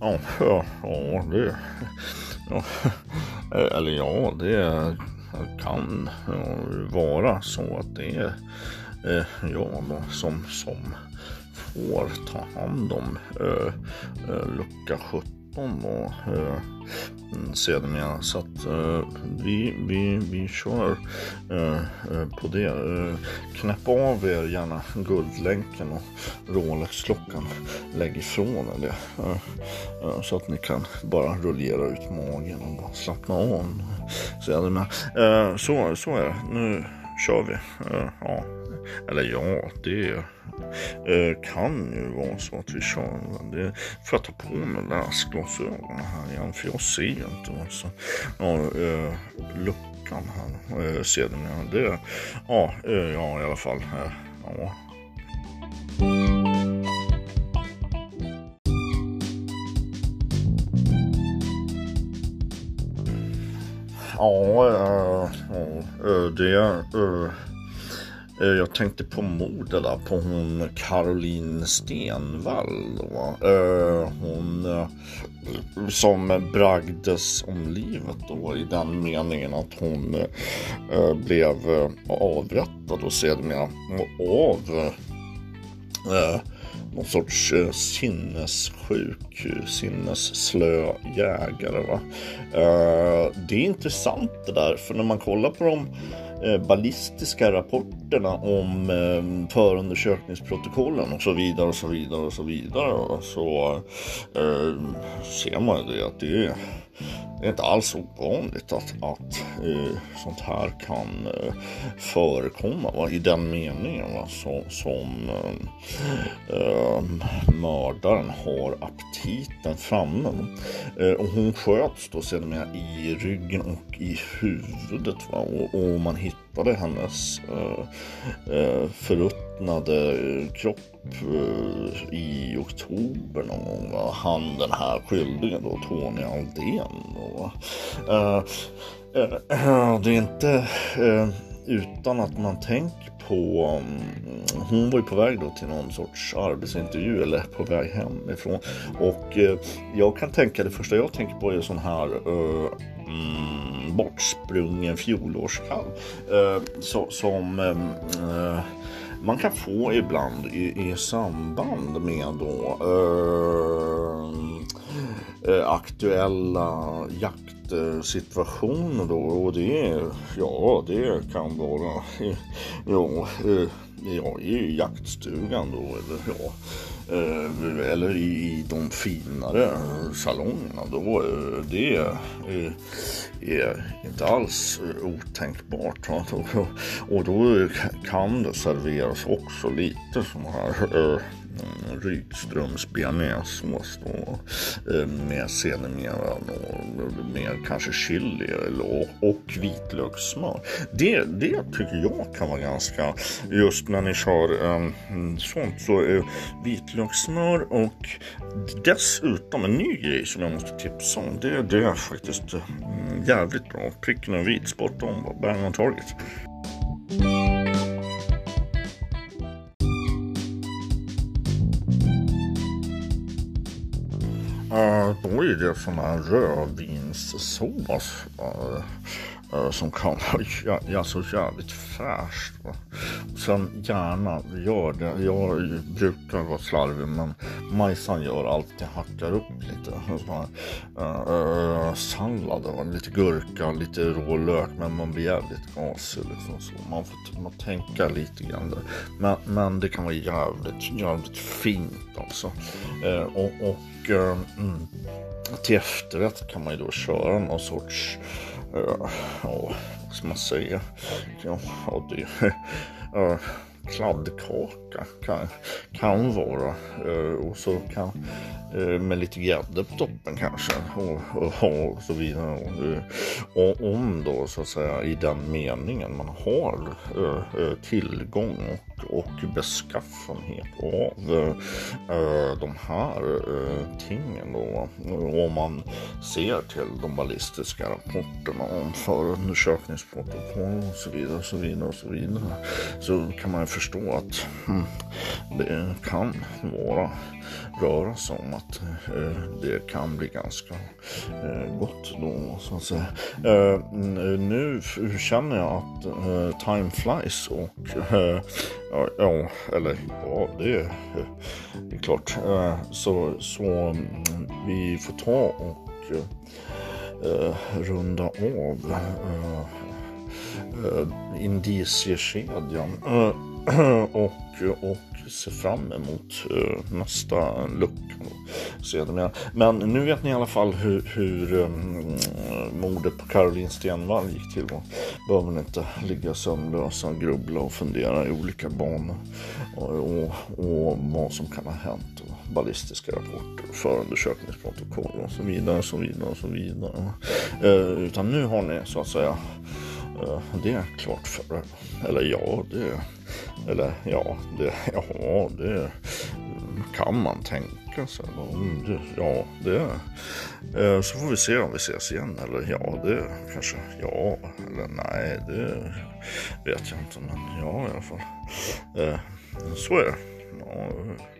Det kan vara så att det är jag som får ta hand om lucka 17 och sedermera, så att vi kör på det. Knäpp av er gärna guldlänken och Rolex-klockan, lägg ifrån er det, så att ni kan bara rullera ut magen och bara slappna av. Så är det, nu kör vi. Det kan ju vara så att vi kör. Det får jag ta på mig läsglasögonen här igen, för jag ser inte vad som luckan här ser den här. I alla fall. Jag tänkte på mordet där på hon Carolin Stenvall då. Hon som bragdes om livet då, i den meningen att hon blev avrättad och sedermera av någon sorts sinnesslö jägare, va? Det är intressant det där, för när man kollar på de ballistiska rapporterna om förundersökningsprotokollen och så vidare, så ser man ju det att det är inte alls ovanligt att sånt här kan förekomma, va? I den meningen, va? Som mördaren har aptiten framme. Och hon sköts då sedan i ryggen och i huvudet, va? Och man hittade hennes förruttnade kropp i oktober någon gång, va? Han, den här skyldigen då, Tony Aldén. Det är inte utan att man tänker på, hon var ju på väg då till någon sorts arbetsintervju eller på väg hemifrån, och jag kan tänka, det första jag tänker på är sån här bortsprungen fjolårskall som man kan få ibland i samband med då aktuella jaktsituationer då, och det kan vara i jaktstugan då, eller i de finare salongerna då. Det är inte alls otänkbart, va? Och då kan det serveras också lite som här rydströmsbearnaisesås med sedermera med kanske chili och vitlökssmör. Det tycker jag kan vara ganska, just när ni kör sånt, så vitlökssmör, och dessutom en ny grej som jag måste tipsa om. Det är faktiskt jävligt bra, pricken och vit, sport om bang on target. Då är det sån här rödvinssås som kan vara så jävligt färskt, va? Sen gärna gör det, jag brukar vara slarvig, men Majsan gör alltid, hackar upp lite så här, sallad, va? Lite gurka, lite rålök, men man blir jävligt gasig liksom, så man får tänka lite grann där. Men det kan vara jävligt fint alltså. Och till efterrätt kan man ju då köra någon sorts som man säger, kladdkaka kan vara, och så kan med lite grädde på toppen kanske och så vidare, och om då så att säga i den meningen man har tillgång och beskaffenhet av de här tingen då. Om man ser till de ballistiska rapporterna om förundersökningsprotokoll och så vidare och så vidare och så vidare, så kan man förstå att det kan vara röra sig om att det kan bli ganska gott då, så att säga. Nu känner jag att time flies och det är klart. Så vi får ta och runda av indiciekedjan och se fram emot nästa lucka. Men nu vet ni i alla fall hur mordet på Carolin Stenvall gick till. Då behöver ni inte ligga sömnlösa och grubbla och fundera i olika banor och vad som kan ha hänt, och ballistiska rapporter och förundersökningsprotokoll och så vidare och så vidare och så vidare. Utan nu har ni så att säga det är klart för det kan man tänka sig. Så får vi se om vi ses igen, eller det vet jag inte, men i alla fall så är det.